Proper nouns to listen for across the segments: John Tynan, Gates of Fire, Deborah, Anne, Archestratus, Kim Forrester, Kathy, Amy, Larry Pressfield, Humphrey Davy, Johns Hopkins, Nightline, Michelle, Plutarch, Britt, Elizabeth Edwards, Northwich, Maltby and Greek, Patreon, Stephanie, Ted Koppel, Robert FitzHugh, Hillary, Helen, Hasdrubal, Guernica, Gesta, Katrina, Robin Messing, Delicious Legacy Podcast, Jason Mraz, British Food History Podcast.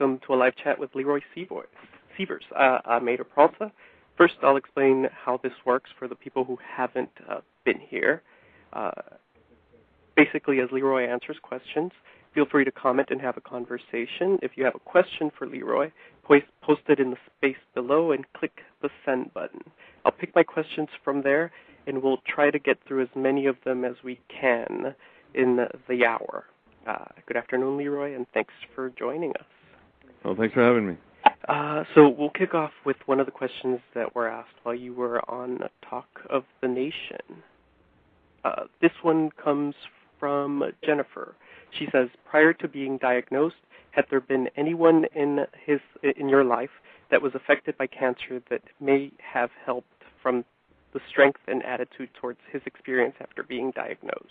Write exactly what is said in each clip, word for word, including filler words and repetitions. welcome to a live chat with Leroy Sievers. Uh, I'm Ada Peralta. First, I'll explain how this works for the people who haven't uh, been here. Uh, basically, as Leroy answers questions, feel free to comment and have a conversation. If you have a question for Leroy, post, post it in the space below and click the send button. I'll pick my questions from there, and we'll try to get through as many of them as we can in the hour. Uh, good afternoon, Leroy, and thanks for joining us. Well, thanks for having me. Uh, so we'll kick off with one of the questions that were asked while you were on Talk of the Nation. Uh, this one comes from Jennifer. She says, prior to being diagnosed, had there been anyone in his in your life that was affected by cancer that may have helped from the strength and attitude towards his experience after being diagnosed?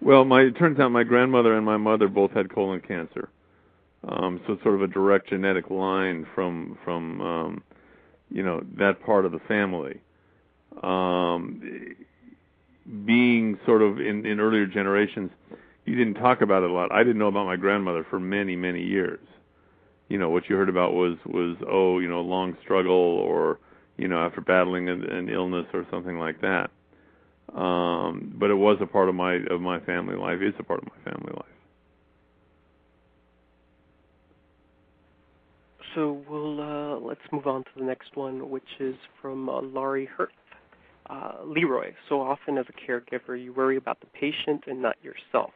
Well, my, it turns out my grandmother and my mother both had colon cancer. Um, so it's sort of a direct genetic line from, from um, you know, that part of the family. Um, being sort of in, in earlier generations, you didn't talk about it a lot. I didn't know about my grandmother for many, many years. You know, what you heard about was, was oh, you know, long struggle or, you know, after battling an, an illness or something like that. Um, but it was a part of my of my family life. It's a part of my family life. So we'll uh, let's move on to the next one, which is from uh, Laurie Hurth. Uh, Leroy, so often as a caregiver, you worry about the patient and not yourself.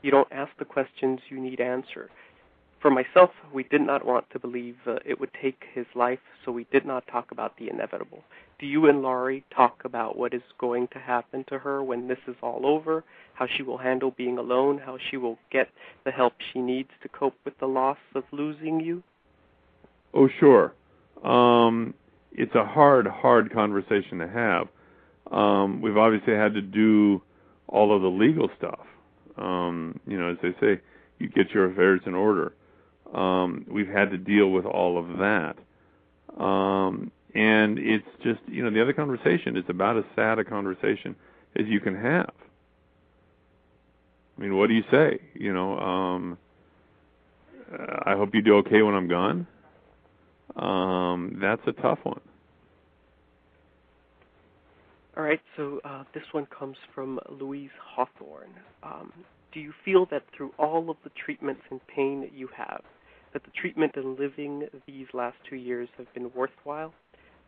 You don't ask the questions you need answered. For myself, we did not want to believe uh, it would take his life, so we did not talk about the inevitable. Do you and Laurie talk about what is going to happen to her when this is all over, how she will handle being alone, how she will get the help she needs to cope with the loss of losing you? Oh, sure. Um, it's a hard, hard conversation to have. Um, we've obviously had to do all of the legal stuff. Um, you know, as they say, you get your affairs in order. Um, we've had to deal with all of that. Um, and it's just, you know, the other conversation is about as sad a conversation as you can have. I mean, what do you say? You know, um, I hope you do okay when I'm gone. Um, that's a tough one. All right, so uh, this one comes from Louise Hawthorne. Um, do you feel that through all of the treatments and pain that you have, that the treatment and living these last two years have been worthwhile?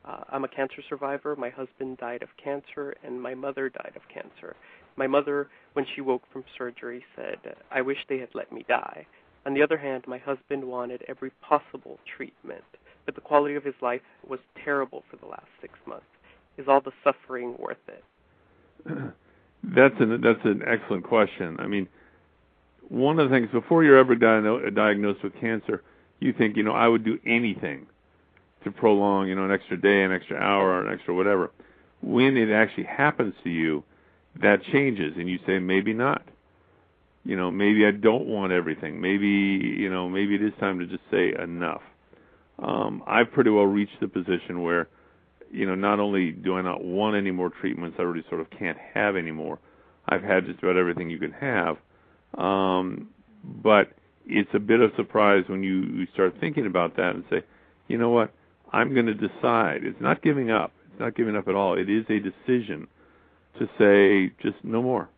Uh, I'm a cancer survivor. My husband died of cancer, and my mother died of cancer. My mother, when she woke from surgery, said, I wish they had let me die. On the other hand, my husband wanted every possible treatment, but the quality of his life was terrible for the last six months. Is all the suffering worth it? That's an that's an excellent question. I mean, one of the things, before you're ever di- diagnosed with cancer, you think, you know, I would do anything to prolong, you know, an extra day, an extra hour, an extra whatever. When it actually happens to you, that changes, and you say, maybe not. You know, maybe I don't want everything. Maybe, you know, maybe it is time to just say enough. Um, I've pretty well reached the position where, you know, not only do I not want any more treatments, I really sort of can't have any more. I've had just about everything you can have. Um, but it's a bit of surprise when you, you start thinking about that and say, you know what, I'm going to decide. It's not giving up. It's not giving up at all. It is a decision to say just no more.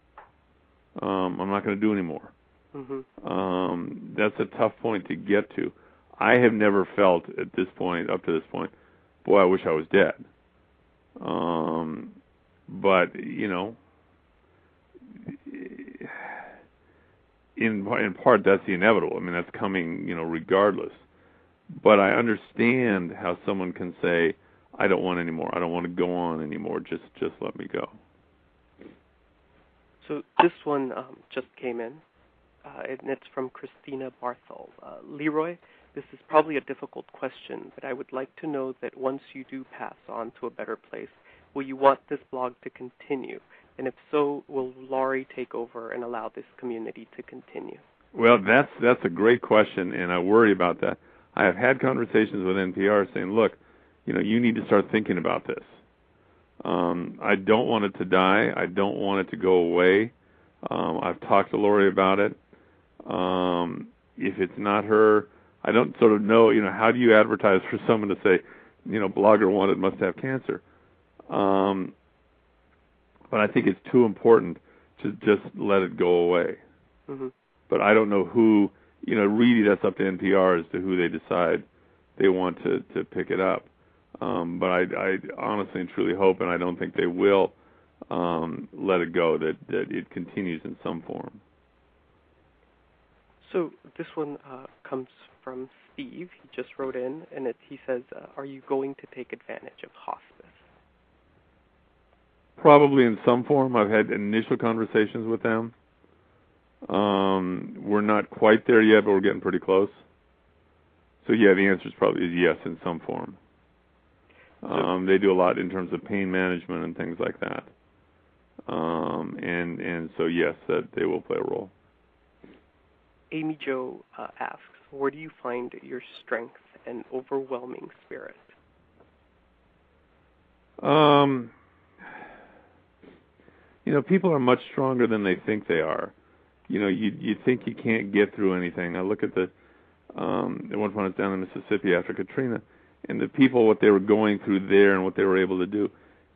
Um, I'm not going to do any more. Mm-hmm. Um, that's a tough point to get to. I have never felt at this point, up to this point, boy, I wish I was dead. Um, but, you know, in, in part that's the inevitable. I mean, that's coming, you know, regardless. But I understand how someone can say, I don't want any more. I don't want to go on anymore. Just, just let me go. So this one um, just came in, uh, and it's from Christina Barthol. Uh, Leroy, this is probably a difficult question, but I would like to know that once you do pass on to a better place, will you want this blog to continue? And if so, will Laurie take over and allow this community to continue? Well, that's that's a great question, and I worry about that. I have had conversations with N P R saying, look, you know, you need to start thinking about this. Um, I don't want it to die. I don't want it to go away. Um, I've talked to Laurie about it. Um, if it's not her, I don't sort of know, you know, how do you advertise for someone to say, you know, blogger wanted must have cancer? Um, but I think it's too important to just let it go away. Mm-hmm. But I don't know who, you know, really that's up to N P R as to who they decide they want to, to pick it up. Um, but I, I honestly and truly hope, and I don't think they will, um, let it go, that, that it continues in some form. So this one uh, comes from Steve. He just wrote in, and it, he says, uh, are you going to take advantage of hospice? Probably in some form. I've had initial conversations with them. Um, we're not quite there yet, but we're getting pretty close. So, yeah, the answer is probably is yes in some form. Um, they do a lot in terms of pain management and things like that. Um, and, and so, yes, that they will play a role. Amy Jo uh, asks, where do you find your strength and overwhelming spirit? Um, you know, people are much stronger than they think they are. You know, you you think you can't get through anything. I look at the, um, at one point I was down in Mississippi after Katrina, and the people, what they were going through there and what they were able to do.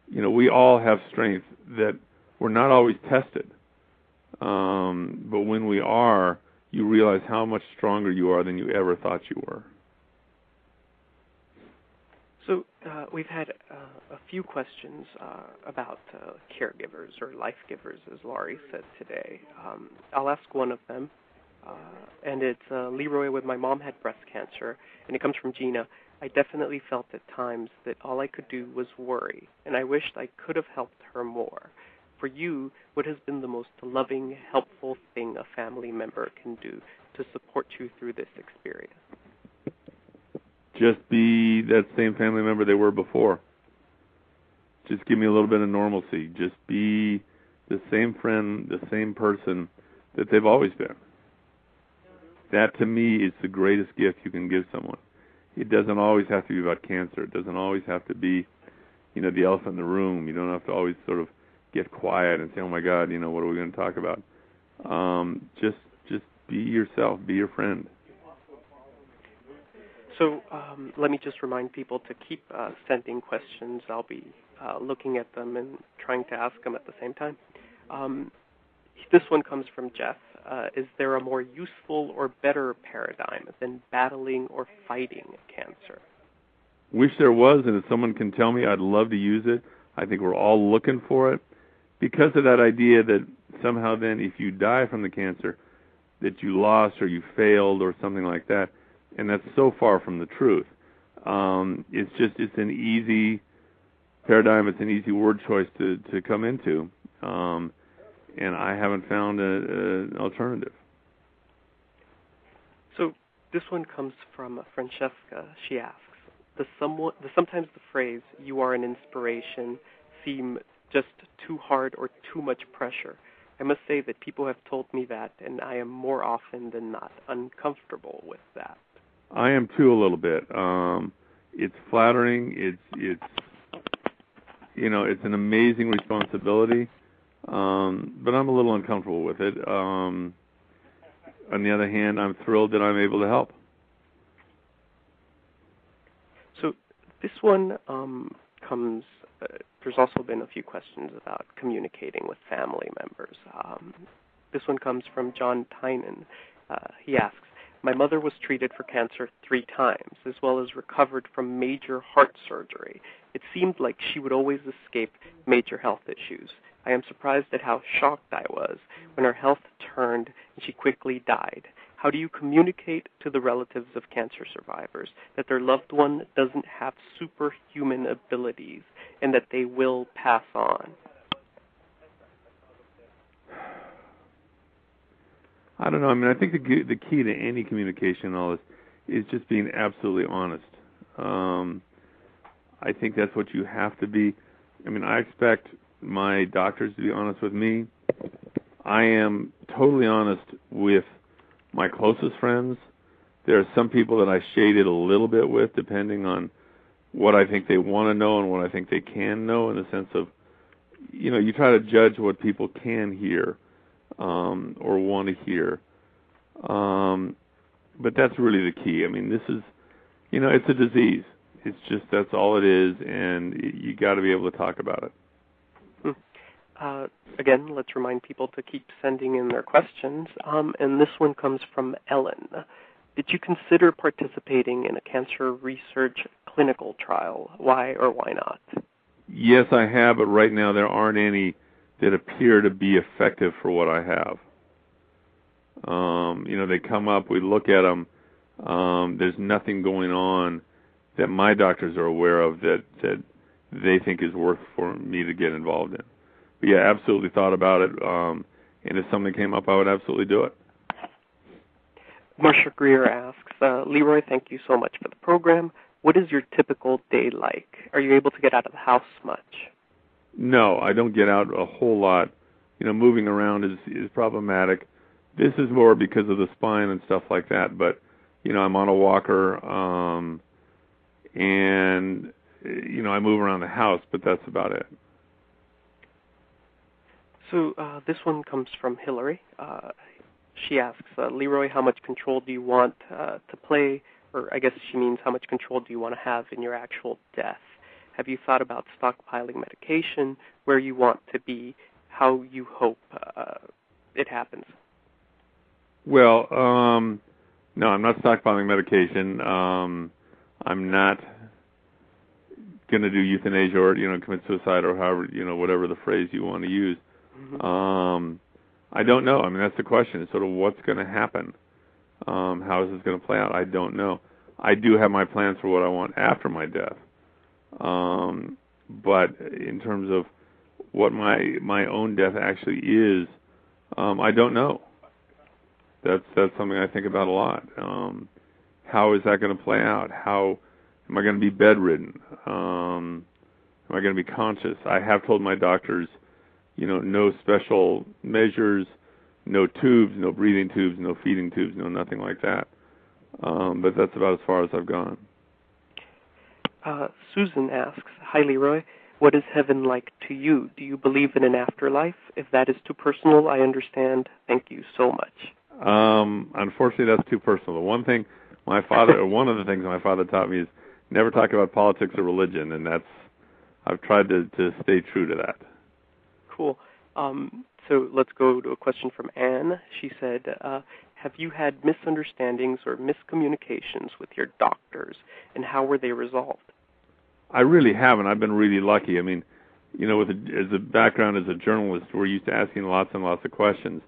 You know, we all have strengths that we're not always tested. Um, but when we are, you realize how much stronger you are than you ever thought you were. So uh, we've had uh, a few questions uh, about uh, caregivers or life givers, as Laurie said today. Um, I'll ask one of them, uh, and it's uh, Leroy, when my mom had breast cancer, and it comes from Gina. I definitely felt at times that all I could do was worry, and I wished I could have helped her more. For you, what has been the most loving, helpful thing a family member can do to support you through this experience? Just be that same family member they were before. Just give me a little bit of normalcy. Just be the same friend, the same person that they've always been. That, to me, is the greatest gift you can give someone. It doesn't always have to be about cancer. It doesn't always have to be, you know, the elephant in the room. You don't have to always sort of get quiet and say, oh, my God, you know, what are we going to talk about? Um, just just be yourself. Be your friend. So um, let me just remind people to keep uh, sending questions. I'll be uh, looking at them and trying to ask them at the same time. Um, this one comes from Jeff. Uh, is there a more useful or better paradigm than battling or fighting cancer? Wish there was, and if someone can tell me, I'd love to use it. I think we're all looking for it because of that idea that somehow then if you die from the cancer, that you lost or you failed or something like that, and that's so far from the truth. Um, it's just it's an easy paradigm. It's an easy word choice to, to come into. Um And I haven't found a, a, an alternative. So this one comes from Francesca. She asks, the somewhat, the, sometimes the phrase, you are an inspiration, seem just too hard or too much pressure. I must say that people have told me that, and I am more often than not uncomfortable with that. I am too a little bit. Um, it's flattering. It's, it's, you know, it's an amazing responsibility. Um, but I'm a little uncomfortable with it. Um, on the other hand, I'm thrilled that I'm able to help. So this one um, comes, uh, there's also been a few questions about communicating with family members. Um, this one comes from John Tynan. Uh, he asks, my mother was treated for cancer three times, as well as recovered from major heart surgery. It seemed like she would always escape major health issues. I am surprised at how shocked I was when her health turned and she quickly died. How do you communicate to the relatives of cancer survivors that their loved one doesn't have superhuman abilities and that they will pass on? I don't know. I mean, I think the, the key to any communication and all this is just being absolutely honest. Um, I think that's what you have to be. I mean, I expect my doctors to be honest with me. I am totally honest with my closest friends. There are some people that I shaded a little bit with, depending on what I think they want to know and what I think they can know, in the sense of, you know, you try to judge what people can hear. Um, or want to hear. Um, but that's really the key. I mean, this is, you know, it's a disease. It's just that's all it is, and you got to be able to talk about it. Uh, again, let's remind people to keep sending in their questions. Um, and this one comes from Ellen. Did you consider participating in a cancer research clinical trial? Why or why not? Yes, I have, but right now there aren't any that appear to be effective for what I have. Um, you know, they come up, we look at them, um, there's nothing going on that my doctors are aware of that, that they think is worth for me to get involved in. But yeah, absolutely thought about it, um, and if something came up, I would absolutely do it. Marcia Greer asks, uh, Leroy, thank you so much for the program. What is your typical day like? Are you able to get out of the house much? No, I don't get out a whole lot. You know, moving around is, is problematic. This is more because of the spine and stuff like that, but, you know, I'm on a walker, um, and, you know, I move around the house, but that's about it. So uh, this one comes from Hillary. Uh, she asks, uh, Leroy, how much control do you want uh, to play, or I guess she means how much control do you want to have in your actual death? Have you thought about stockpiling medication, where you want to be, how you hope uh, it happens? Well, um, no, I'm not stockpiling medication. Um, I'm not going to do euthanasia or, you know, commit suicide or however, you know, whatever the phrase you want to use. Um, I don't know. I mean, that's the question. It's sort of what's going to happen. Um, how is this going to play out? I don't know. I do have my plans for what I want after my death. Um, but in terms of what my my own death actually is, um, I don't know. That's that's something I think about a lot. Um, how is that going to play out? How am I going to be bedridden? Um, am I going to be conscious? I have told my doctors, you know, no special measures, no tubes, no breathing tubes, no feeding tubes, no nothing like that. Um, but that's about as far as I've gone. Uh, Susan asks, hi, Leroy, what is heaven like to you? Do you believe in an afterlife? If that is too personal, I understand. Thank you so much. Um, unfortunately, that's too personal. The one thing my father, or one of the things my father taught me is never talk about politics or religion, and that's, I've tried to, to stay true to that. Cool. Um, so let's go to a question from Anne. She said, uh, have you had misunderstandings or miscommunications with your doctors, and how were they resolved? I really haven't. I've been really lucky. I mean, you know, with a, as a background as a journalist, we're used to asking lots and lots of questions,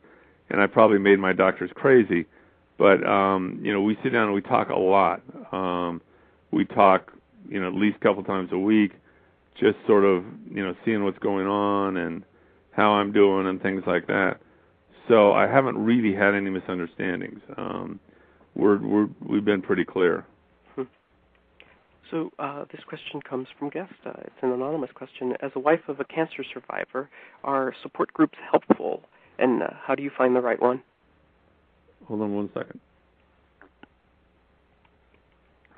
and I probably made my doctors crazy. But, um, you know, we sit down and we talk a lot. Um, we talk, you know, at least a couple times a week, just sort of, you know, seeing what's going on and how I'm doing and things like that. So I haven't really had any misunderstandings. Um, we're, we're, we've been pretty clear. Hmm. So uh, this question comes from Gesta. It's an anonymous question. As a wife of a cancer survivor, are support groups helpful, and uh, how do you find the right one? Hold on one second.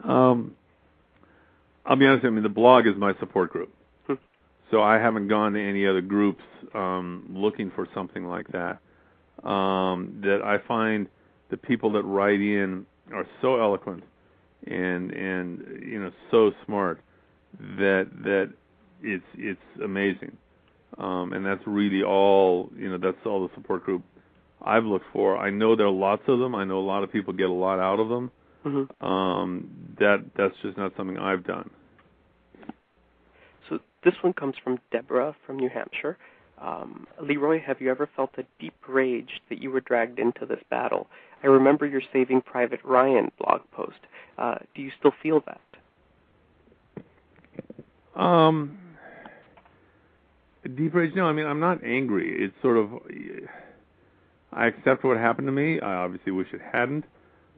Um, I'll be honest, I mean, the blog is my support group. So I haven't gone to any other groups um, looking for something like that. Um, that I find the people that write in are so eloquent and and you know so smart that that it's it's amazing. Um, and that's really all you know. That's all the support group I've looked for. I know there are lots of them. I know a lot of people get a lot out of them. Mm-hmm. Um, that that's just not something I've done. This one comes from Deborah from New Hampshire. Um, Leroy, have you ever felt a deep rage that you were dragged into this battle? I remember your Saving Private Ryan blog post. Uh, do you still feel that? Um, deep rage? No, I mean, I'm not angry. It's sort of, I accept what happened to me. I obviously wish it hadn't.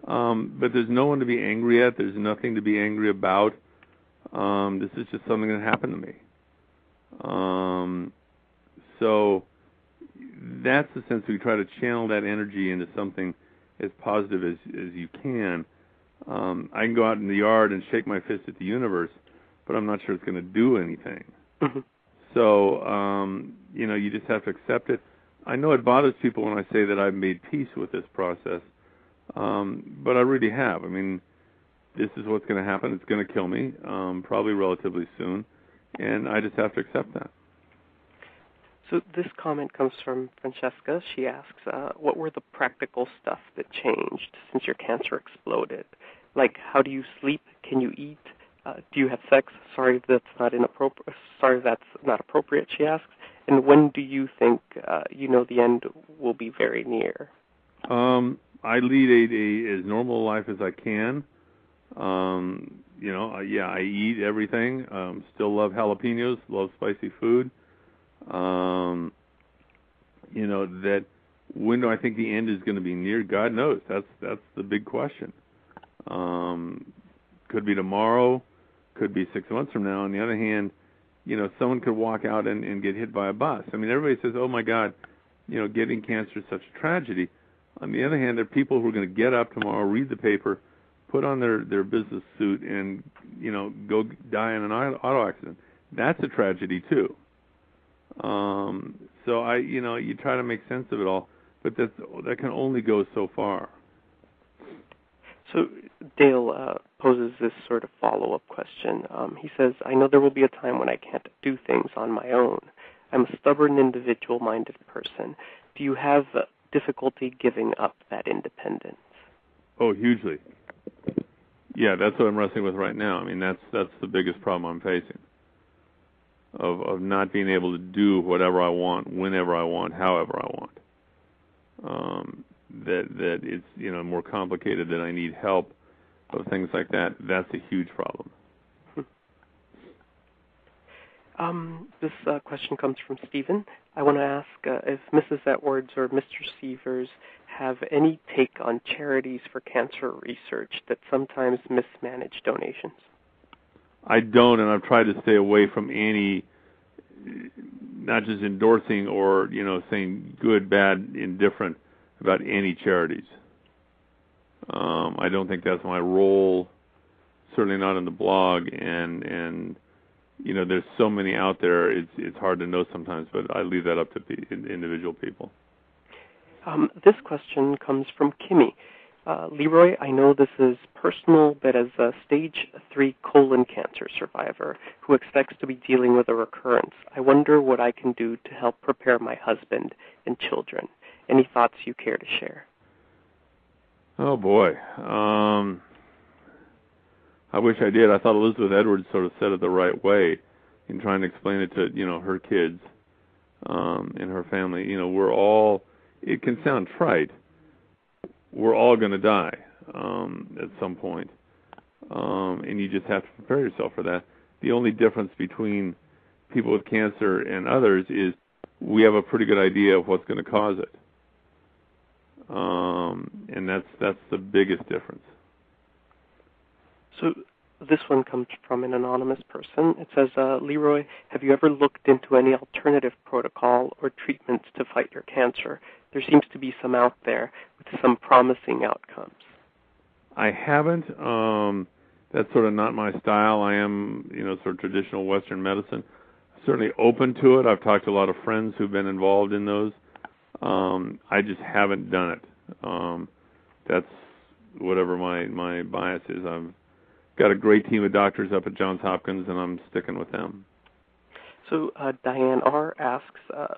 Um, but there's no one to be angry at. There's nothing to be angry about. Um, this is just something that happened to me. Um, so that's the sense we try to channel that energy into something as positive as, as you can. Um, I can go out in the yard and shake my fist at the universe, but I'm not sure it's going to do anything. Mm-hmm. So, um, you know, you just have to accept it. I know it bothers people when I say that I've made peace with this process, Um, but I really have. I mean, this is what's going to happen. It's going to kill me, um, probably relatively soon, and I just have to accept that. So this comment comes from Francesca. She asks, uh, what were the practical stuff that changed since your cancer exploded? Like, how do you sleep? Can you eat? Uh, do you have sex? Sorry, that's not inappropriate. Sorry, that's not appropriate, she asks. And when do you think uh, you know the end will be very near? Um, I lead a, a as normal a life as I can. Um, you know, yeah, I eat everything. Um, still love jalapenos, love spicy food. Um, you know, that when do I think the end is going to be near? God knows. That's that's the big question. Um, could be tomorrow, could be six months from now. On the other hand, you know, someone could walk out and, and get hit by a bus. I mean, everybody says, oh, my God, you know, getting cancer is such a tragedy. On the other hand, there are people who are going to get up tomorrow, read the paper, put on their, their business suit and, you know, go die in an auto accident. That's a tragedy, too. Um, so, I, you know, you try to make sense of it all, but that's, that can only go so far. So Dale uh, poses this sort of follow-up question. Um, he says, I know there will be a time when I can't do things on my own. I'm a stubborn, individual-minded person. Do you have difficulty giving up that independence? Oh, hugely. Yeah, that's what I'm wrestling with right now. I mean, that's that's the biggest problem I'm facing, of of not being able to do whatever I want, whenever I want, however I want. Um, that that it's, you know, more complicated, that I need help, of things like that. That's a huge problem. Um, this uh, question comes from Stephen. I want to ask uh, if Missus Edwards or Mister Sievers have any take on charities for cancer research that sometimes mismanage donations. I don't, and I've tried to stay away from any, not just endorsing or, you know, saying good, bad, indifferent about any charities. Um, I don't think that's my role, certainly not in the blog, and and you know, there's so many out there, it's it's hard to know sometimes, but I leave that up to the individual people. Um, this question comes from Kimmy. Uh, Leroy, I know this is personal, but as a stage three colon cancer survivor who expects to be dealing with a recurrence, I wonder what I can do to help prepare my husband and children. Any thoughts you care to share? Oh, boy. Um, I wish I did. I thought Elizabeth Edwards sort of said it the right way in trying to explain it to, you know, her kids um, and her family. You know, we're all, it can sound trite, we're all going to die um, at some point. Um, and you just have to prepare yourself for that. The only difference between people with cancer and others is we have a pretty good idea of what's going to cause it. Um, and that's that's the biggest difference. So this one comes from an anonymous person. It says, uh, Leroy, have you ever looked into any alternative protocol or treatments to fight your cancer? There seems to be some out there with some promising outcomes. I haven't. Um, that's sort of not my style. I am, you know, sort of traditional Western medicine. Certainly open to it. I've talked to a lot of friends who've been involved in those. Um, I just haven't done it. Um, that's whatever my, my bias is. I've got a great team of doctors up at Johns Hopkins, and I'm sticking with them. So uh, Diane R. asks, uh,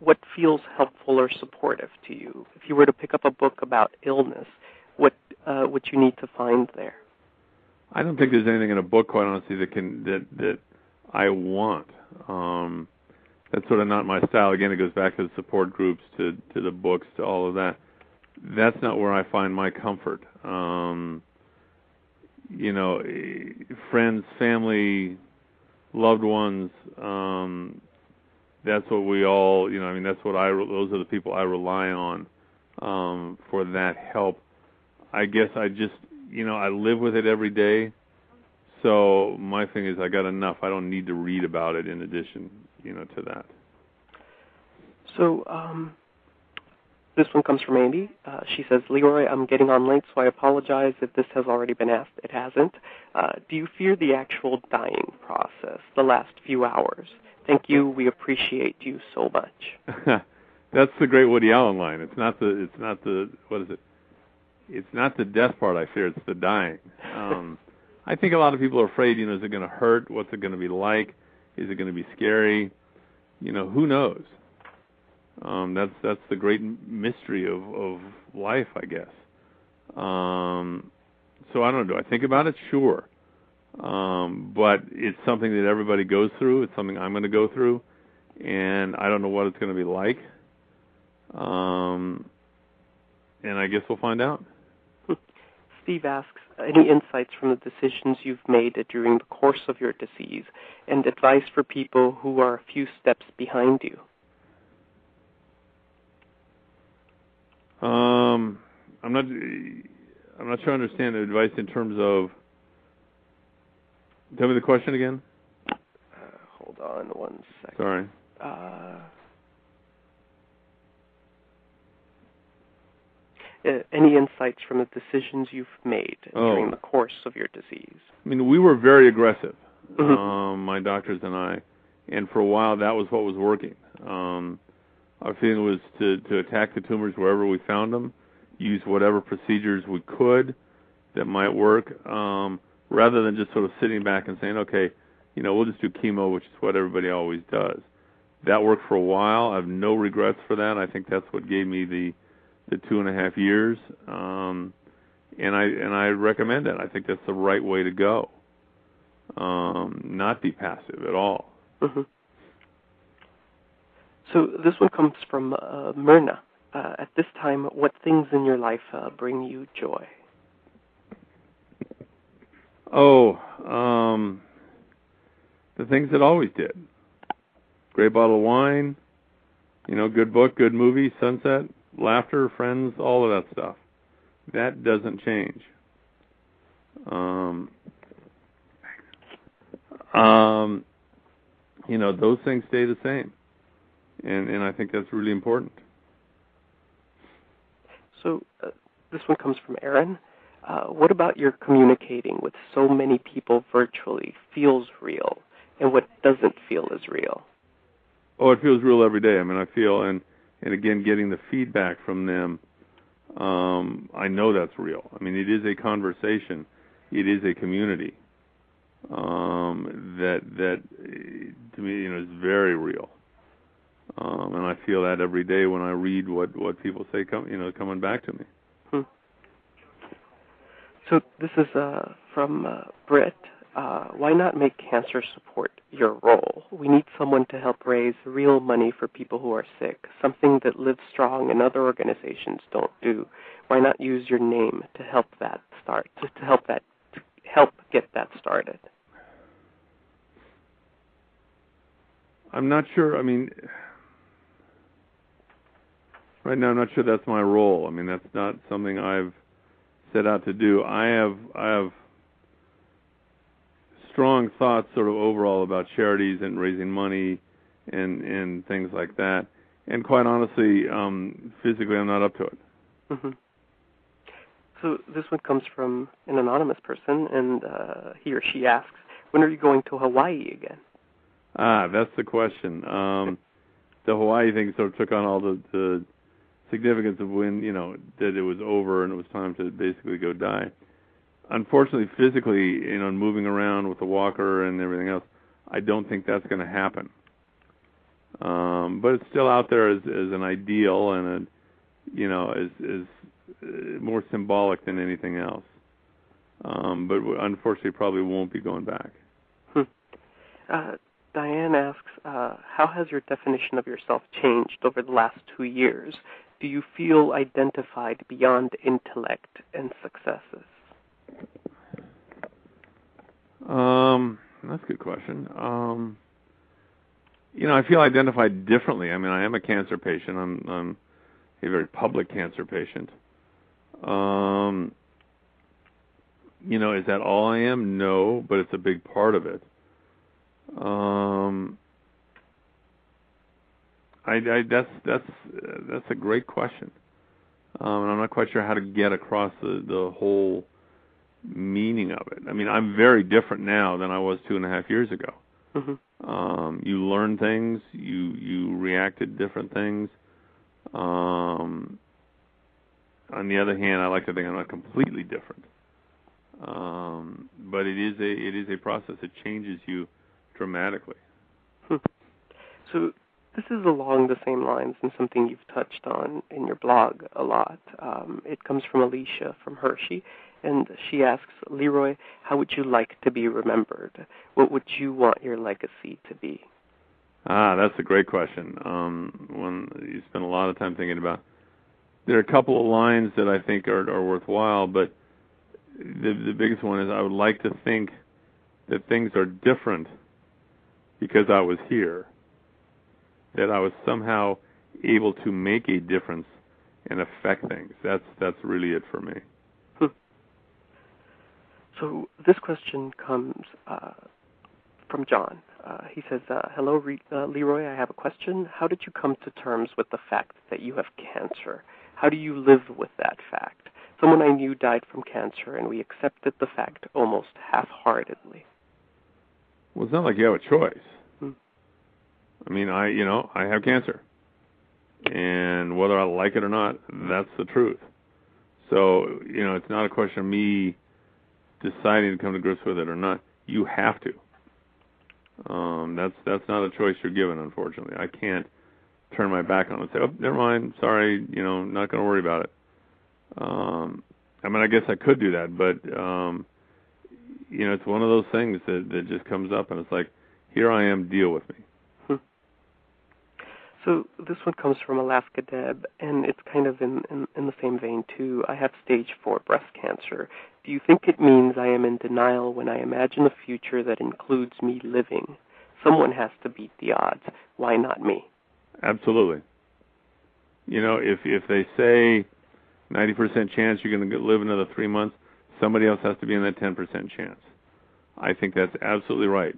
what feels helpful or supportive to you? If you were to pick up a book about illness, what uh, would you need to find there? I don't think there's anything in a book, quite honestly, that can that, that I want. Um, that's sort of not my style. Again, it goes back to the support groups, to, to the books, to all of that. That's not where I find my comfort. Um, you know, friends, family, loved ones, um, that's what we all, you know, I mean, that's what I, those are the people I rely on um, for that help. I guess I just, you know, I live with it every day. So my thing is, I got enough. I don't need to read about it in addition, you know, to that. So um, this one comes from Amy. Uh, she says, Leroy, I'm getting on late, so I apologize if this has already been asked. It hasn't. Uh, do you fear the actual dying process, the last few hours? Thank you. We appreciate you so much. That's the great Woody Allen line. It's not the, it's not the, what is it? it's not the death part I fear, it's the dying. Um, I think a lot of people are afraid, you know, is it going to hurt? What's it going to be like? Is it going to be scary? You know, who knows? Um, that's that's the great mystery of, of life, I guess. Um, so I don't know. Do I think about it? Sure. Um, but it's something that everybody goes through. It's something I'm going to go through. And I don't know what it's going to be like. Um, and I guess we'll find out. Steve asks, any insights from the decisions you've made during the course of your disease and advice for people who are a few steps behind you? Um, I'm not, I'm not sure I understand the advice in terms of, tell me the question again. Uh, hold on one second. Sorry. Uh... Uh, any insights from the decisions you've made oh. during the course of your disease? I mean, we were very aggressive, mm-hmm. um, my doctors and I, and for a while that was what was working. Um, our feeling was to, to attack the tumors wherever we found them, use whatever procedures we could that might work, um, rather than just sort of sitting back and saying, okay, you know, we'll just do chemo, which is what everybody always does. That worked for a while. I have no regrets for that. I think that's what gave me the the two and a half years, um, and I and I recommend that. I think that's the right way to go. Um, not be passive at all. Mm-hmm. So this one comes from uh, Myrna. Uh, at this time, what things in your life uh, bring you joy? Oh, um, the things that always did. Great bottle of wine, you know, good book, good movie, sunset, laughter, friends, all of that stuff. That doesn't change. Um, um, you know, those things stay the same. And, and I think that's really important. So uh, this one comes from Aaron. Uh, what about your communicating with so many people virtually feels real, and what doesn't feel is real? Oh, it feels real every day. I mean, I feel... and. And again, getting the feedback from them, um, I know that's real. I mean, it is a conversation. It is a community um, that, that to me, you know, is very real. Um, and I feel that every day when I read what, what people say, come, you know, coming back to me. Hmm. So this is uh, from uh, Britt. Uh, why not make cancer support your role? We need someone to help raise real money for people who are sick, something that Live Strong and other organizations don't do. Why not use your name to help that start, to, to help that, to help get that started? I'm not sure. I mean, right now I'm not sure that's my role. I mean, that's not something I've set out to do. I have, I have strong thoughts sort of overall about charities and raising money and and things like that. And quite honestly, um, physically, I'm not up to it. Mm-hmm. So this one comes from an anonymous person, and uh, he or she asks, when are you going to Hawaii again? Ah, that's the question. Um, the Hawaii thing sort of took on all the, the significance of when, you know, that it was over and it was time to basically go die. Unfortunately, physically, you know, moving around with the walker and everything else, I don't think that's going to happen. Um, but it's still out there as, as an ideal and, a, you know, is is more symbolic than anything else. Um, but unfortunately, probably won't be going back. Hmm. Uh, Diane asks, uh, how has your definition of yourself changed over the last two years? Do you feel identified beyond intellect and successes? Um, that's a good question. Um, you know, I feel identified differently. I mean, I am a cancer patient. I'm, I'm a very public cancer patient. Um, you know, is that all I am? No, but it's a big part of it. Um, I, I that's that's uh, that's a great question, um, and I'm not quite sure how to get across the the whole meaning of it. I mean, I'm very different now than I was two and a half years ago. Mm-hmm. Um, you learn things, you you react to different things. Um, On the other hand, I like to think I'm not completely different. Um, but it is a it is a process. It changes you dramatically. Hmm. So this is along the same lines and something you've touched on in your blog a lot. Um, it comes from Alicia from Hershey, and she asks, Leroy, how would you like to be remembered? What would you want your legacy to be? Ah, that's a great question. Um, one you spend a lot of time thinking about. There are a couple of lines that I think are, are worthwhile, but the, the biggest one is I would like to think that things are different because I was here, that I was somehow able to make a difference and affect things. That's that's really it for me. Hmm. So this question comes uh, from John. Uh, he says, uh, hello, Re- uh, Leroy, I have a question. How did you come to terms with the fact that you have cancer? How do you live with that fact? Someone I knew died from cancer, and we accepted the fact almost half-heartedly. Well, it's not like you have a choice. Hmm. I mean, I, you know, I have cancer. And whether I like it or not, that's the truth. So, you know, it's not a question of me deciding to come to grips with it or not. You have to. Um, that's that's not a choice you're given, unfortunately. I can't turn my back on it and say, oh, never mind, sorry, you know, not going to worry about it. Um, I mean, I guess I could do that, but, um, you know, it's one of those things that, that just comes up, and it's like, here I am, deal with me. Hmm. So this one comes from Alaska Deb, and it's kind of in, in, in the same vein, too. I have stage four breast cancer. Do you think it means I am in denial when I imagine a future that includes me living? Someone has to beat the odds. Why not me? Absolutely. You know, if if they say ninety percent chance you're going to live another three months, somebody else has to be in that ten percent chance. I think that's absolutely right.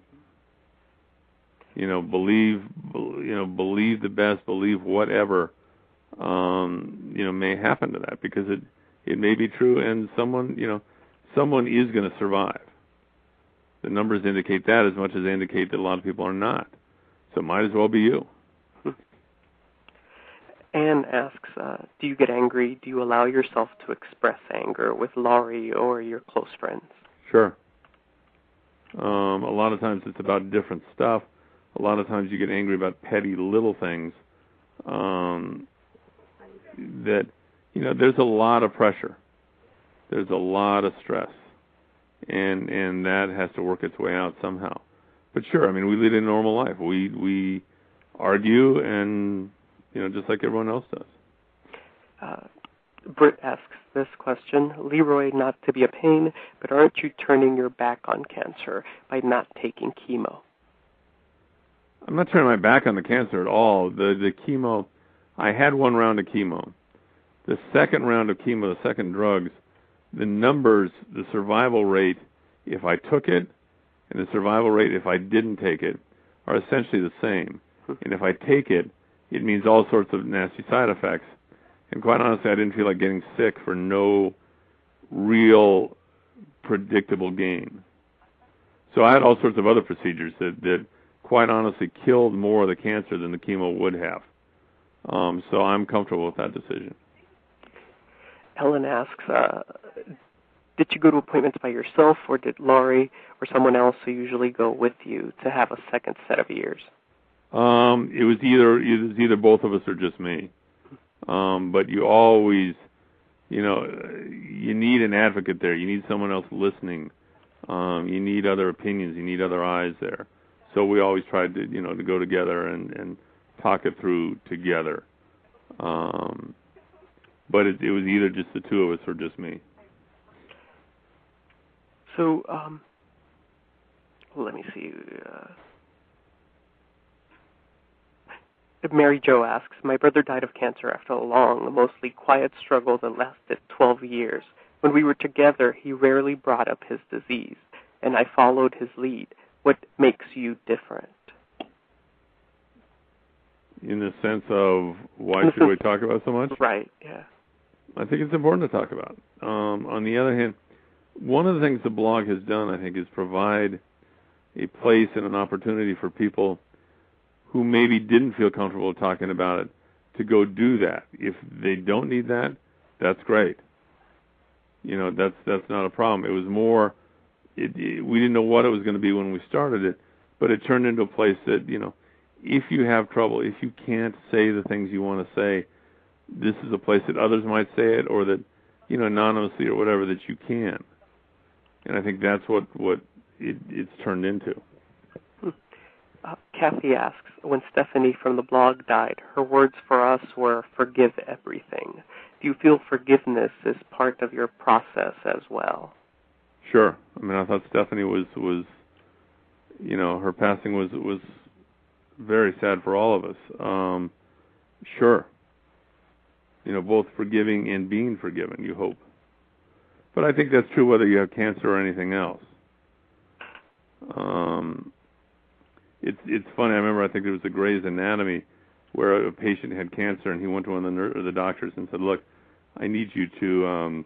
You know, believe, you know, believe the best, believe whatever, um, you know, may happen to that, because it, it may be true, and someone, you know, someone is going to survive. The numbers indicate that as much as they indicate that a lot of people are not. So it might as well be you. Anne asks, uh, do you get angry? Do you allow yourself to express anger with Laurie or your close friends? Sure. Um, a lot of times it's about different stuff. A lot of times you get angry about petty little things. Um, that, you know, there's a lot of pressure. There's a lot of stress. And and that has to work its way out somehow. But sure, I mean, we lead a normal life. We we argue and... you know, just like everyone else does. Uh, Britt asks this question, Leroy, not to be a pain, but aren't you turning your back on cancer by not taking chemo? I'm not turning my back on the cancer at all. The the chemo, I had one round of chemo. The second round of chemo, the second drugs, the numbers, the survival rate, if I took it, and the survival rate if I didn't take it, are essentially the same. And if I take it, it means all sorts of nasty side effects. And quite honestly, I didn't feel like getting sick for no real predictable gain. So I had all sorts of other procedures that, that quite honestly killed more of the cancer than the chemo would have. Um, so I'm comfortable with that decision. Ellen asks, uh, did you go to appointments by yourself, or did Laurie or someone else who usually go with you to have a second set of ears? Um, it was either it was either both of us or just me. Um, but you always, you know, you need an advocate there. You need someone else listening. Um, you need other opinions. You need other eyes there. So we always tried to, you know, to go together and, and talk it through together. Um, but it, it was either just the two of us or just me. So, um, let me see. Uh... Mary Jo asks, my brother died of cancer after a long, mostly quiet struggle that lasted twelve years. When we were together, he rarely brought up his disease, and I followed his lead. What makes you different? In the sense of why should we talk about it so much? Right, yeah. I think it's important to talk about. Um, on the other hand, one of the things the blog has done, I think, is provide a place and an opportunity for people who maybe didn't feel comfortable talking about it, to go do that. If they don't need that, that's great. You know, that's that's not a problem. It was more, it, it, we didn't know what it was going to be when we started it, but it turned into a place that, you know, if you have trouble, if you can't say the things you want to say, this is a place that others might say it, or that, you know, anonymously or whatever, that you can. And I think that's what, what it, it's turned into. Uh, Kathy asks, when Stephanie from the blog died, her words for us were, forgive everything. Do you feel forgiveness is part of your process as well? Sure. I mean, I thought Stephanie was, was you know, her passing was was very sad for all of us. Um, sure. You know, both forgiving and being forgiven, you hope. But I think that's true whether you have cancer or anything else. Um, it's it's funny. I remember, I think it was the Gray's Anatomy, where a patient had cancer, and he went to one of the, ner- or the doctors and said, look, I need you to um,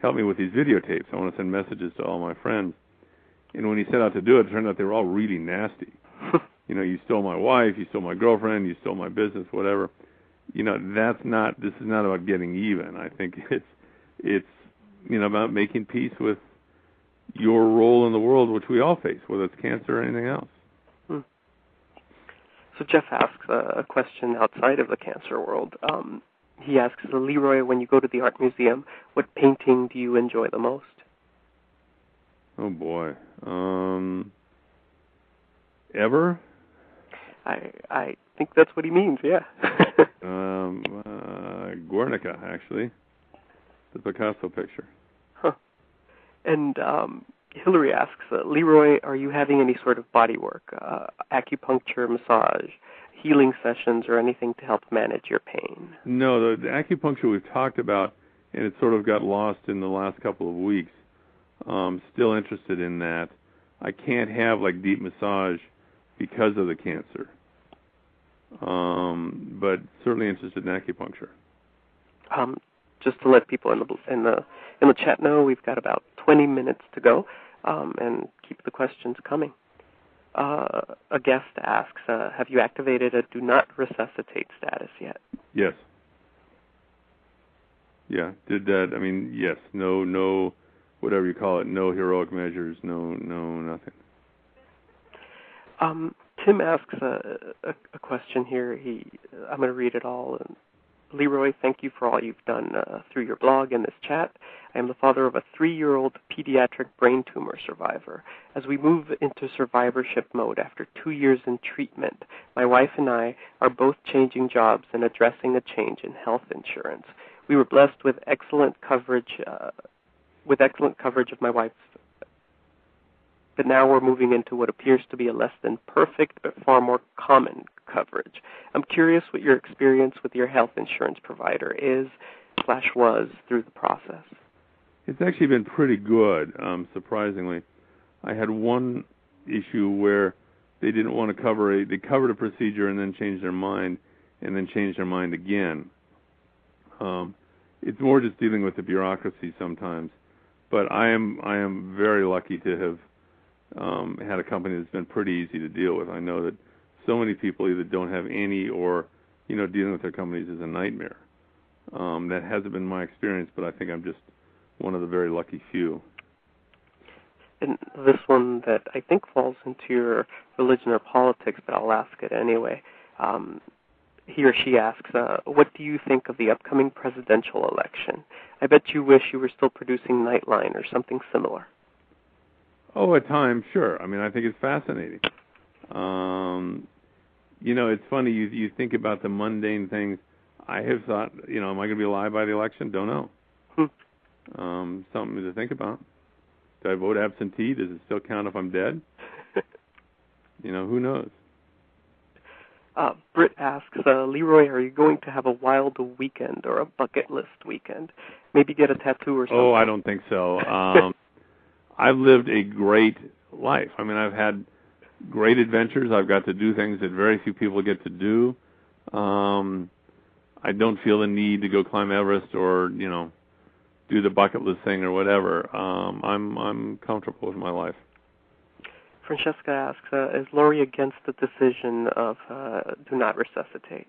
help me with these videotapes. I want to send messages to all my friends. And when he set out to do it, it turned out they were all really nasty. You know, you stole my wife, you stole my girlfriend, you stole my business, whatever. You know, that's not, this is not about getting even. I think it's, it's, you know, about making peace with your role in the world, which we all face, whether it's cancer or anything else. So Jeff asks a question outside of the cancer world. Um, he asks, Leroy, when you go to the art museum, what painting do you enjoy the most? Oh, boy. Um, ever? I I think that's what he means, yeah. um, uh, Guernica, actually. The Picasso picture. Huh. And... Um, Hillary asks, uh, Leroy, are you having any sort of body work, uh, acupuncture, massage, healing sessions, or anything to help manage your pain? No, the, the acupuncture we've talked about, and it sort of got lost in the last couple of weeks. Um, still interested in that. I can't have, like, deep massage because of the cancer, um, but certainly interested in acupuncture. Um, just to let people in the, in the, in the chat know, we've got about twenty minutes to go. Um, and keep the questions coming. Uh, a guest asks, uh, have you activated a do not resuscitate status yet? Yes. Yeah, did that. I mean, yes, no, no, whatever you call it, no heroic measures, no, no, nothing. Um, Tim asks a, a, a question here. He, I'm going to read it all. And Leroy, thank you for all you've done uh, through your blog and this chat. I am the father of a three-year-old pediatric brain tumor survivor. As we move into survivorship mode after two years in treatment, my wife and I are both changing jobs and addressing a change in health insurance. We were blessed with excellent coverage, uh, with excellent coverage of my wife's, but now we're moving into what appears to be a less than perfect but far more common coverage. I'm curious what your experience with your health insurance provider is slash was through the process. It's actually been pretty good, um, surprisingly. I had one issue where they didn't want to cover a, they covered a procedure and then changed their mind and then changed their mind again. Um, it's more just dealing with the bureaucracy sometimes. But I am I am very lucky to have Um, had a company that's been pretty easy to deal with. I know that so many people either don't have any or, you know, dealing with their companies is a nightmare. Um, that hasn't been my experience, but I think I'm just one of the very lucky few. And this one that I think falls into your religion or politics, but I'll ask it anyway. Um, he or she asks, uh, what do you think of the upcoming presidential election? I bet you wish you were still producing Nightline or something similar. Oh, at times, sure. I mean, I think it's fascinating. Um, you know, it's funny. You you think about the mundane things. I have thought, you know, am I going to be alive by the election? Don't know. Hmm. Um, something to think about. Do I vote absentee? Does it still count if I'm dead? You know, who knows? Uh, Britt asks, uh, Leroy, are you going to have a wild weekend or a bucket list weekend? Maybe get a tattoo or something. Oh, I don't think so. Um I've lived a great life. I mean, I've had great adventures. I've got to do things that very few people get to do. Um, I don't feel the need to go climb Everest or, you know, do the bucket list thing or whatever. Um, I'm I'm comfortable with my life. Francesca asks, uh, is Laurie against the decision of uh, do not resuscitate?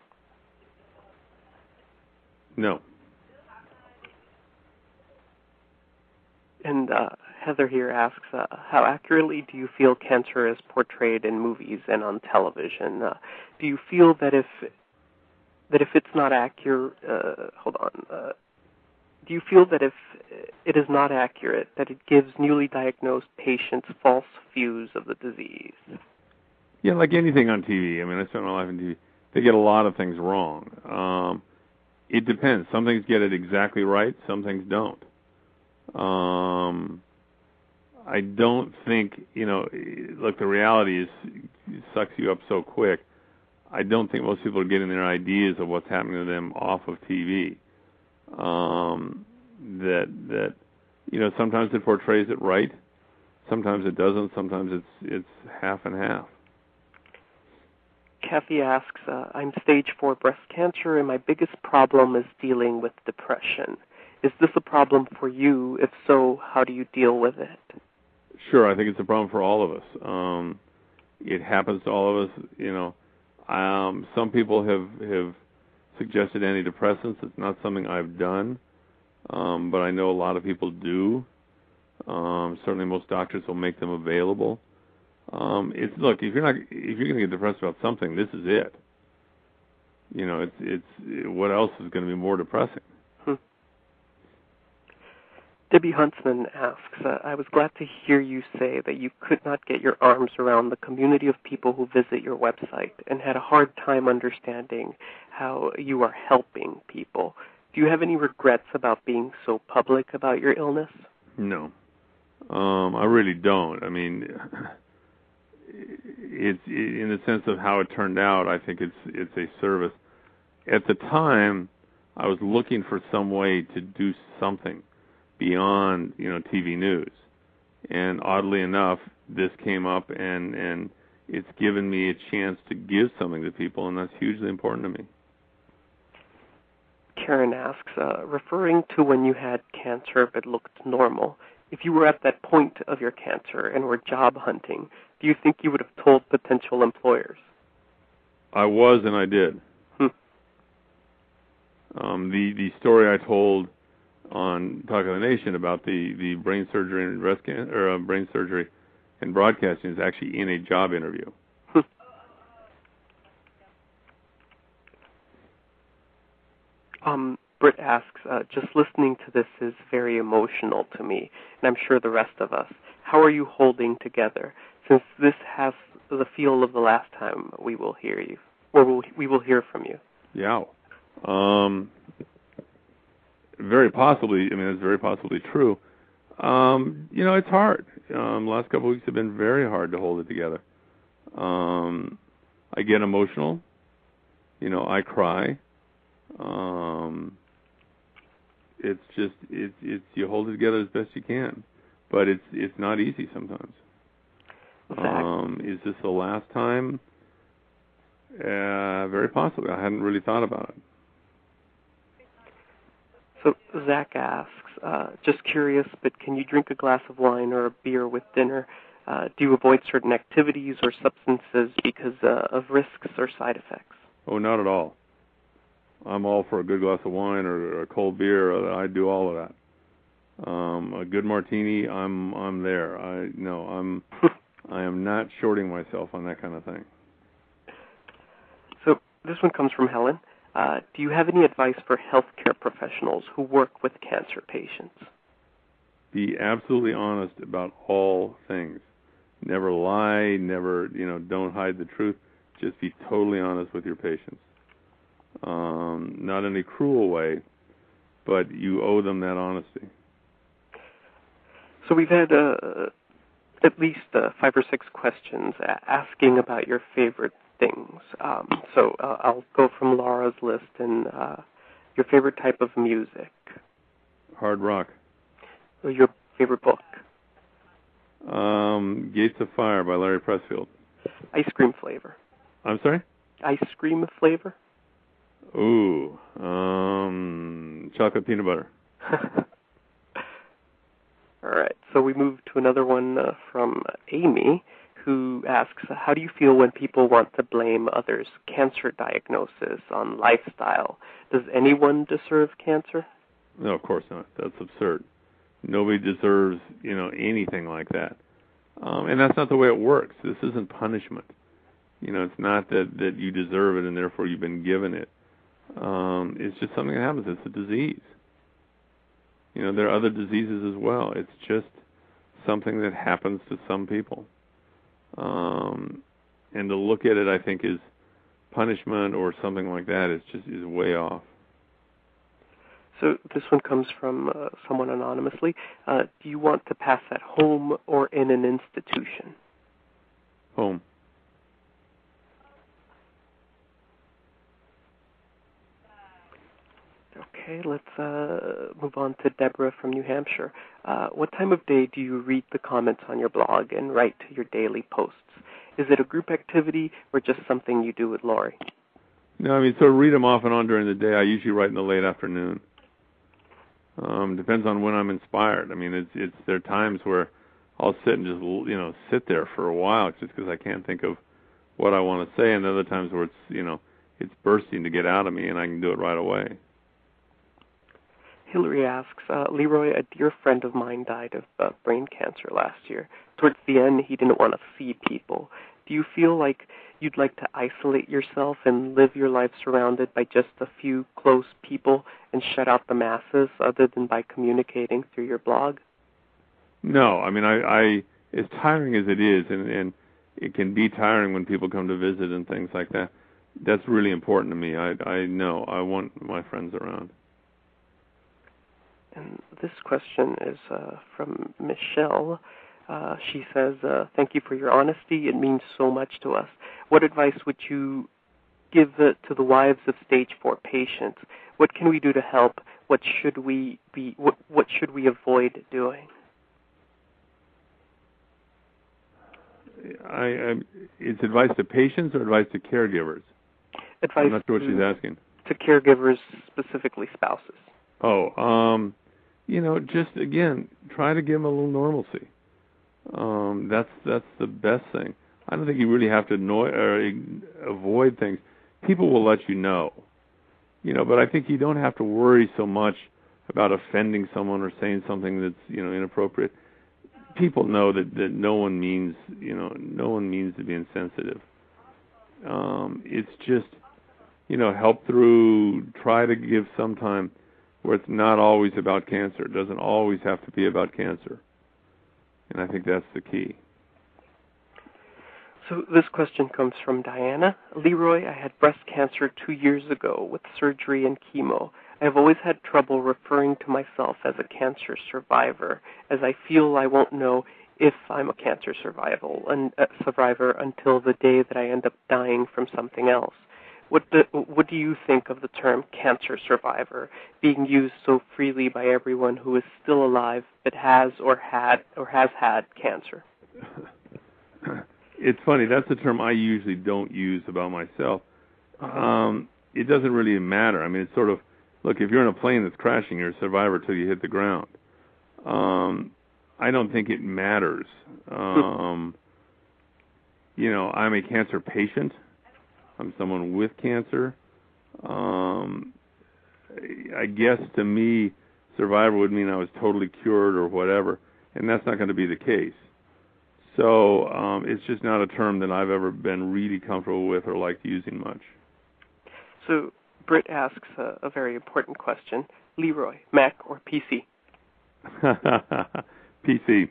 No. And uh, Heather here asks, uh, how accurately do you feel cancer is portrayed in movies and on television? Uh, do you feel that if that if it's not accurate, uh, hold on, uh, do you feel that if it is not accurate, that it gives newly diagnosed patients false views of the disease? Yeah, like anything on T V. I mean, I spent my life on T V. They get a lot of things wrong. Um, it depends. Some things get it exactly right. Some things don't. Um, I don't think, you know, look, the reality is it sucks you up so quick. I don't think most people are getting their ideas of what's happening to them off of T V. Um, that, that you know, sometimes it portrays it right. Sometimes it doesn't. Sometimes it's it's half and half. Kathy asks, uh, I'm stage four breast cancer, and my biggest problem is dealing with depression. Is this a problem for you? If so, how do you deal with it? Sure, I think it's a problem for all of us. Um, it happens to all of us. You know, um, some people have, have suggested antidepressants. It's not something I've done, um, but I know a lot of people do. Um, certainly, most doctors will make them available. Um, it's look if you're not if you're going to get depressed about something, this is it. You know, it's it's what else is going to be more depressing? Debbie Huntsman asks, uh, I was glad to hear you say that you could not get your arms around the community of people who visit your website and had a hard time understanding how you are helping people. Do you have any regrets about being so public about your illness? No. Um, I really don't. I mean, it's it, in the sense of how it turned out, I think it's it's a service. At the time, I was looking for some way to do something beyond, you know, T V news. And oddly enough, this came up, and, and it's given me a chance to give something to people, and that's hugely important to me. Karen asks, uh, referring to when you had cancer but looked normal, if you were at that point of your cancer and were job hunting, do you think you would have told potential employers? I was, and I did. Hmm. Um, the, the story I told on Talk of the Nation about the, the brain surgery and breast can, or uh, brain surgery and broadcasting is actually in a job interview. um, Britt asks, uh, just listening to this is very emotional to me, and I'm sure the rest of us. How are you holding together, since this has the feel of the last time we will hear you, or we will hear from you? Yeah. Um... Very possibly, I mean, it's very possibly true. Um, you know, it's hard. Um, the last couple of weeks have been very hard to hold it together. Um, I get emotional. You know, I cry. Um, it's just, it's, it's you hold it together as best you can. But it's it's not easy sometimes. Um, is this the last time? Uh, very possibly. I hadn't really thought about it. So Zach asks, uh, just curious, but can you drink a glass of wine or a beer with dinner? Uh, do you avoid certain activities or substances because uh, of risks or side effects? Oh, not at all. I'm all for a good glass of wine or a cold beer. Or I do all of that. Um, a good martini, I'm I'm there. I no, I'm I am not shorting myself on that kind of thing. So this one comes from Helen. Uh, do you have any advice for healthcare professionals who work with cancer patients? Be absolutely honest about all things. Never lie, never, you know, don't hide the truth. Just be totally honest with your patients. Um, not in a cruel way, but you owe them that honesty. So we've had uh, at least uh, five or six questions asking about your favorite things. Um, so uh, I'll go from Laura's list and uh, your favorite type of music. Hard rock. Or your favorite book. Um, Gates of Fire by Larry Pressfield. Ice cream flavor. I'm sorry? Ice cream flavor. Ooh. Um, chocolate peanut butter. All right. So we move to another one uh, from Amy, who asks, how do you feel when people want to blame others' cancer diagnosis on lifestyle? Does anyone deserve cancer? No, of course not. That's absurd. Nobody deserves, you know, anything like that. Um, and that's not the way it works. This isn't punishment. You know, it's not that, that you deserve it and therefore you've been given it. Um, it's just something that happens. It's a disease. You know, there are other diseases as well. It's just something that happens to some people. Um, and to look at it, I think, is punishment or something like that is just is way off. So this one comes from uh, someone anonymously. Uh, do you want to pass at home or in an institution? Home. Okay, let's uh, move on to Deborah from New Hampshire. Uh, what time of day do you read the comments on your blog and write your daily posts? Is it a group activity or just something you do with Laurie? No, I mean, so read them off and on during the day. I usually write in the late afternoon. Um, depends on when I'm inspired. I mean, it's it's there are times where I'll sit and just, you know, sit there for a while just because I can't think of what I want to say, and other times where it's, you know, it's bursting to get out of me and I can do it right away. Hillary asks, uh, Leroy, a dear friend of mine died of uh, brain cancer last year. Towards the end, he didn't want to see people. Do you feel like you'd like to isolate yourself and live your life surrounded by just a few close people and shut out the masses other than by communicating through your blog? No. I mean, I, I as tiring as it is, and, and it can be tiring when people come to visit and things like that, that's really important to me. I, I know. I want my friends around. And this question is uh, from Michelle. Uh, she says, uh, thank you for your honesty. It means so much to us. What advice would you give the, to the wives of stage four patients? What can we do to help? What should we be? What, what should we avoid doing? I, I, it's advice to patients or advice to caregivers? Advice I'm not sure what to, she's asking. To caregivers, specifically spouses. Oh, um, you know, just, again, try to give them a little normalcy. Um, that's that's the best thing. I don't think you really have to annoy or avoid things. People will let you know, you know. But I think you don't have to worry so much about offending someone or saying something that's, you know, inappropriate. People know that, that no one means, you know, no one means to be insensitive. Um, it's just, you know, help through. Try to give some time where it's not always about cancer. It doesn't always have to be about cancer. And I think that's the key. So this question comes from Diana. Leroy, I had breast cancer two years ago with surgery and chemo. I have always had trouble referring to myself as a cancer survivor, as I feel I won't know if I'm a cancer survival and uh, survivor until the day that I end up dying from something else. What do, what do you think of the term cancer survivor being used so freely by everyone who is still alive but has or had or has had cancer? It's funny. That's a term I usually don't use about myself. Um, it doesn't really matter. I mean, it's sort of, look, if you're in a plane that's crashing, you're a survivor till you hit the ground. Um, I don't think it matters. Um, you know, I'm a cancer patient. I'm someone with cancer. Um, I guess to me, survivor would mean I was totally cured or whatever, and that's not going to be the case. So um, it's just not a term that I've ever been really comfortable with or liked using much. So Britt asks a, a very important question. Leroy, Mac or P C? P C.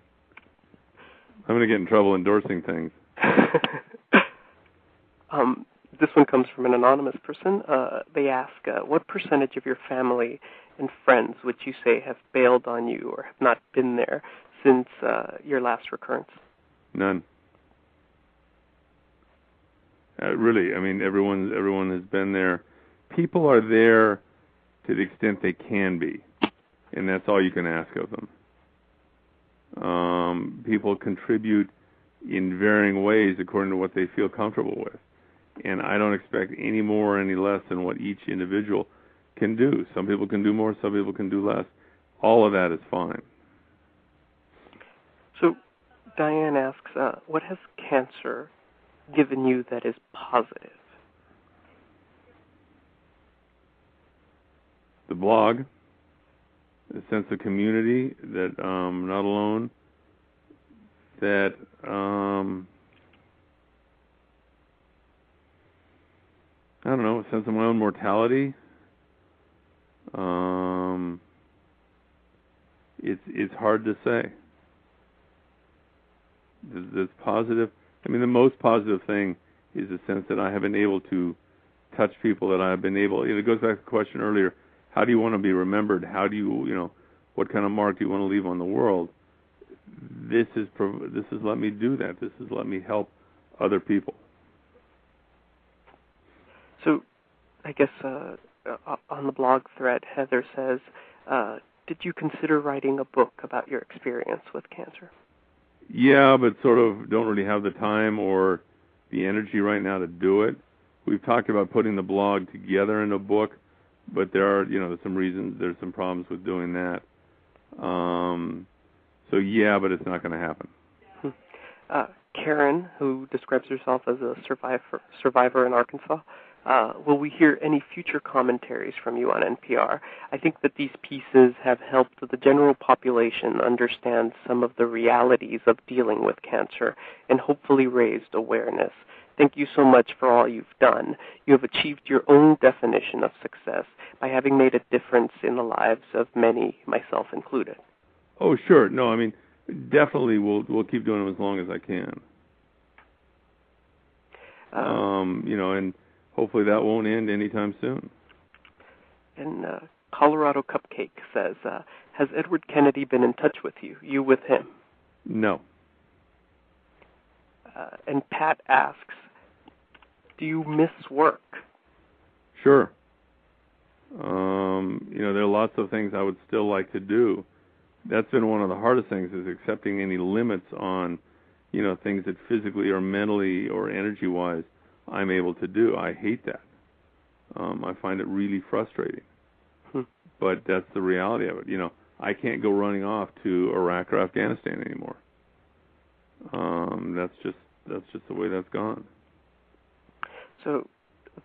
I'm going to get in trouble endorsing things. um. This one comes from an anonymous person. Uh, they ask, uh, what percentage of your family and friends would you say have bailed on you or have not been there since uh, your last recurrence? None. Uh, really, I mean, everyone, everyone has been there. People are there to the extent they can be, and that's all you can ask of them. Um, people contribute in varying ways according to what they feel comfortable with. And I don't expect any more or any less than what each individual can do. Some people can do more, some people can do less. All of that is fine. So Diane asks, uh, what has cancer given you that is positive? The blog, a sense of community, that um, not alone, that um, I don't know, a sense of my own mortality. Um, it's it's hard to say. That's positive. I mean, the most positive thing is the sense that I have been able to touch people, that I have been able. It goes back to the question earlier: how do you want to be remembered? How do you, you know, what kind of mark do you want to leave on the world? This is this has let me do that. This has let me help other people. So, I guess uh, on the blog thread, Heather says, uh, "Did you consider writing a book about your experience with cancer?" Yeah, but sort of don't really have the time or the energy right now to do it. We've talked about putting the blog together in a book, but there are, you know, there's some reasons, there's some problems with doing that. Um, so, yeah, but it's not going to happen. Uh, Karen, who describes herself as a survivor, survivor in Arkansas, uh, will we hear any future commentaries from you on N P R? I think that these pieces have helped the general population understand some of the realities of dealing with cancer and hopefully raised awareness. Thank you so much for all you've done. You have achieved your own definition of success by having made a difference in the lives of many, myself included. Oh, sure. No, I mean, definitely we'll we'll keep doing them as long as I can. Um, um, you know, and hopefully that won't end anytime soon. And uh, Colorado Cupcake says, uh, has Edward Kennedy been in touch with you, you with him? No. Uh, and Pat asks, do you miss work? Sure. Um, you know, there are lots of things I would still like to do. That's been one of the hardest things, is accepting any limits on, you know, things that physically or mentally or energy-wise I'm able to do. I hate that. Um, I find it really frustrating. Hmm. But that's the reality of it. You know, I can't go running off to Iraq or Afghanistan anymore. Um, that's just that's just the way that's gone. So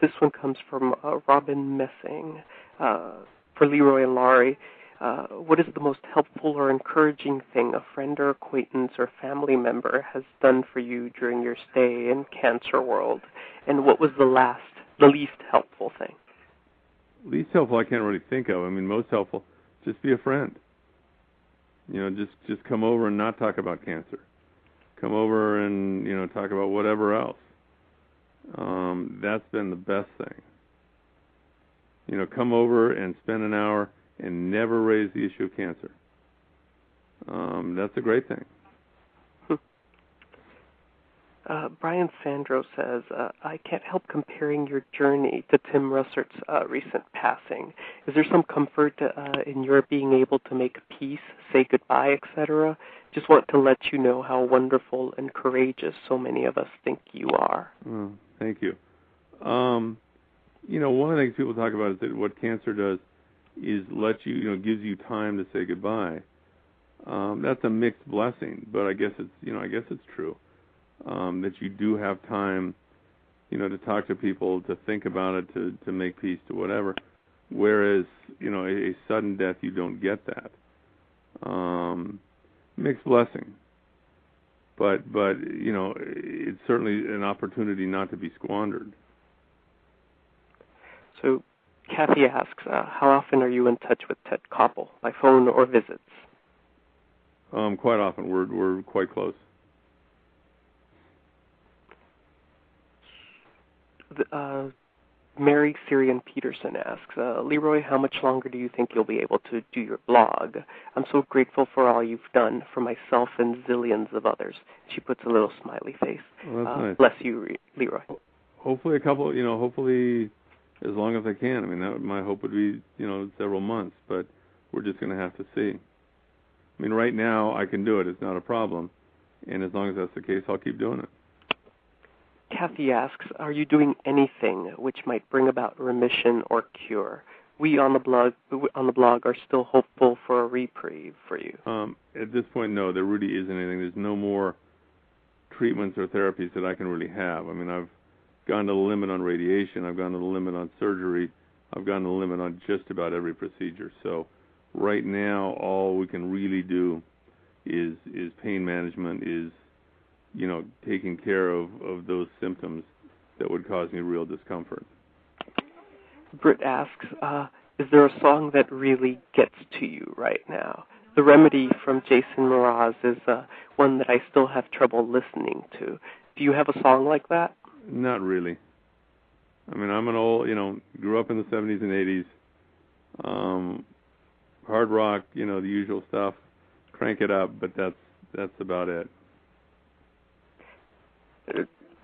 this one comes from uh, Robin Messing. Uh, for Leroy and Laurie, uh, what is the most helpful or encouraging thing a friend or acquaintance or family member has done for you during your stay in Cancer World? And what was the last, the least helpful thing? Least helpful I can't really think of. I mean, most helpful, just be a friend. You know, just, just come over and not talk about cancer. Come over and, you know, talk about whatever else. Um, that's been the best thing. You know, come over and spend an hour and never raise the issue of cancer. Um, that's a great thing. Uh, Brian Sandro says, uh, I can't help comparing your journey to Tim Russert's uh, recent passing. Is there some comfort uh, in your being able to make peace, say goodbye, et cetera? Just want to let you know how wonderful and courageous so many of us think you are. Oh, thank you. Um, you know, one of the things people talk about is that what cancer does is let you, you know, gives you time to say goodbye. Um, that's a mixed blessing, but I guess it's, you know, I guess it's true. Um, that you do have time, you know, to talk to people, to think about it, to, to make peace, to whatever. Whereas, you know, a, a sudden death, you don't get that. Um, mixed blessing. But, but you know, it's certainly an opportunity not to be squandered. So Kathy asks, uh, how often are you in touch with Ted Koppel, by phone or visits? Um, quite often. We're, we're quite close. Uh, Mary Syrian Peterson asks, uh, Leroy, how much longer do you think you'll be able to do your blog? I'm so grateful for all you've done for myself and zillions of others. She puts a little smiley face. Well, that's uh, nice. Bless you, Leroy. Hopefully a couple, you know, hopefully as long as I can. I mean, that would, my hope would be, you know, several months, but we're just going to have to see. I mean, right now I can do it. It's not a problem. And as long as that's the case, I'll keep doing it. Kathy asks, are you doing anything which might bring about remission or cure? We on the blog on the blog are still hopeful for a reprieve for you. Um, at this point, no, there really isn't anything. There's no more treatments or therapies that I can really have. I mean, I've gone to the limit on radiation. I've gone to the limit on surgery. I've gone to the limit on just about every procedure. So right now all we can really do is is pain management, is, you know, taking care of, of those symptoms that would cause me real discomfort. Britt asks, uh, is there a song that really gets to you right now? The Remedy from Jason Mraz is uh, one that I still have trouble listening to. Do you have a song like that? Not really. I mean, I'm an old, you know, grew up in the seventies and eighties. Um, hard rock, you know, the usual stuff. Crank it up, but that's that's about it.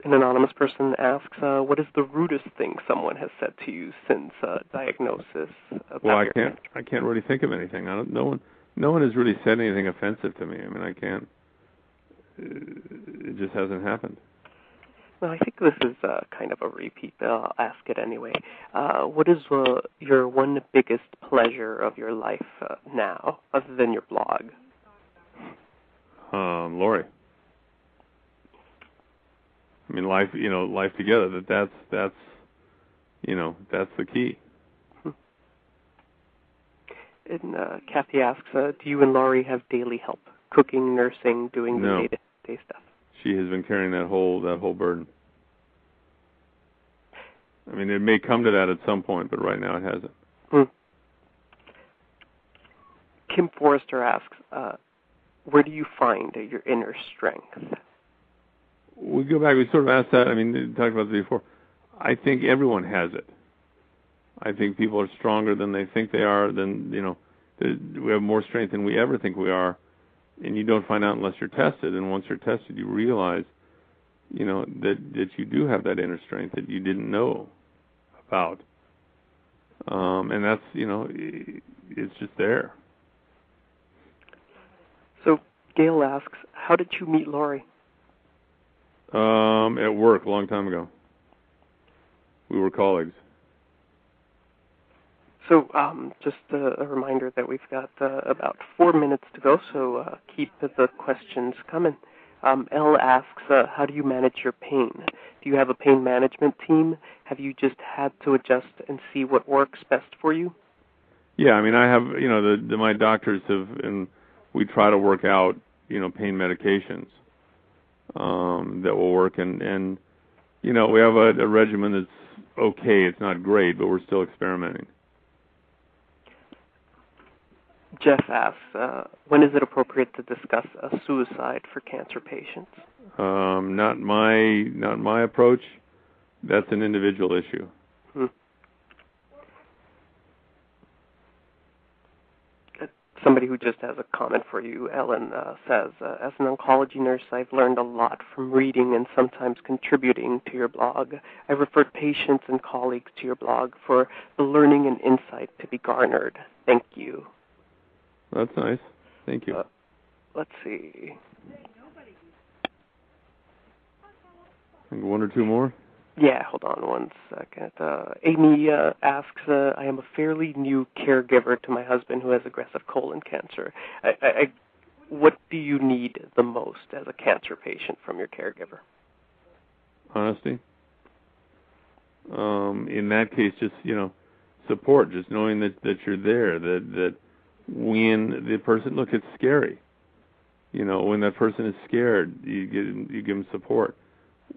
An anonymous person asks, uh, what is the rudest thing someone has said to you since uh, diagnosis? Well, I can't. I can't really think of anything. I don't. No one. No one has really said anything offensive to me. I mean, I can't. It just hasn't happened. Well, I think this is uh, kind of a repeat, but I'll ask it anyway. Uh, what is uh, your one biggest pleasure of your life uh, now, other than your blog? Um, Laurie. I mean, life. You know, life together. That that's that's, you know, that's the key. And uh, Kathy asks, uh, do you and Laurie have daily help? Cooking, nursing, doing the no. day-to-day stuff? She has been carrying that whole that whole burden. I mean, it may come to that at some point, but right now it hasn't. Hmm. Kim Forrester asks, uh, where do you find your inner strength? We go back, we sort of asked that, I mean, we talked about this before. I think everyone has it. I think people are stronger than they think they are. Than, you know, we have more strength than we ever think we are, and you don't find out unless you're tested. And once you're tested, you realize, you know, that that you do have that inner strength that you didn't know about. Um, and that's, you know, it's just there. So Gail asks, how did you meet Laurie? Um, at work a long time ago. We were colleagues. So um, just a, a reminder that we've got uh, about four minutes to go, so uh, keep the questions coming. Um, Elle asks, uh, how do you manage your pain? Do you have a pain management team? Have you just had to adjust and see what works best for you? Yeah, I mean, I have, you know, the, the, my doctors have, and we try to work out, you know, pain medications um, that will work. And, and, you know, we have a, a regimen that's okay. It's not great, but we're still experimenting. Jeff asks, uh, when is it appropriate to discuss a suicide for cancer patients? Um, not my not my approach. That's an individual issue. Hmm. Somebody who just has a comment for you, Ellen, uh, says, uh, as an oncology nurse, I've learned a lot from reading and sometimes contributing to your blog. I referred patients and colleagues to your blog for the learning and insight to be garnered. Thank you. That's nice. Thank you. Uh, let's see. I think one or two more? Yeah, hold on one second. Uh, Amy uh, asks, uh, I am a fairly new caregiver to my husband who has aggressive colon cancer. I, I, I, what do you need the most as a cancer patient from your caregiver? Honesty. Um, in that case, just, you know, support, just knowing that, that you're there, that that when the person, look, it's scary. You know, when that person is scared, you give, you give them support.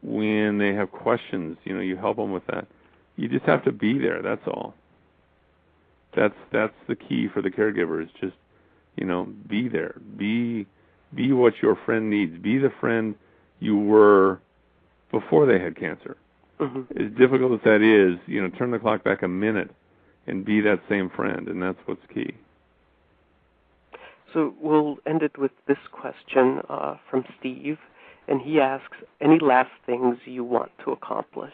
When they have questions, you know, you help them with that. You just have to be there, that's all. That's that's the key for the caregiver, is just, you know, be there. Be, be what your friend needs. Be the friend you were before they had cancer. Mm-hmm. As difficult as that is, you know, turn the clock back a minute and be that same friend, and that's what's key. So we'll end it with this question uh, from Steve, and he asks, any last things you want to accomplish?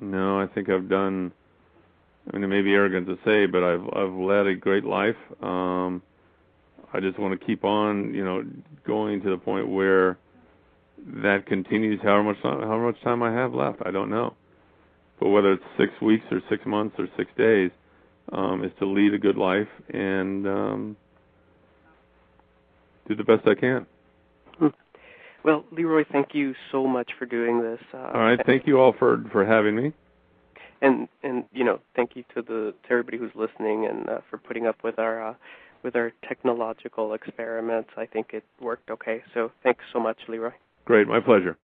No, I think I've done, I mean, it may be arrogant to say, but I've I've led a great life. Um, I just want to keep on, you know, going to the point where that continues, however much, how much time I have left, I don't know. But whether it's six weeks or six months or six days, um, is to lead a good life and... Um, do the best I can. Well, Leroy, thank you so much for doing this. Uh, all right, thank you all for, for having me. and and you know, thank you to the to everybody who's listening and uh, for putting up with our uh, with our technological experiments. I think it worked okay. So thanks so much, Leroy. Great, my pleasure.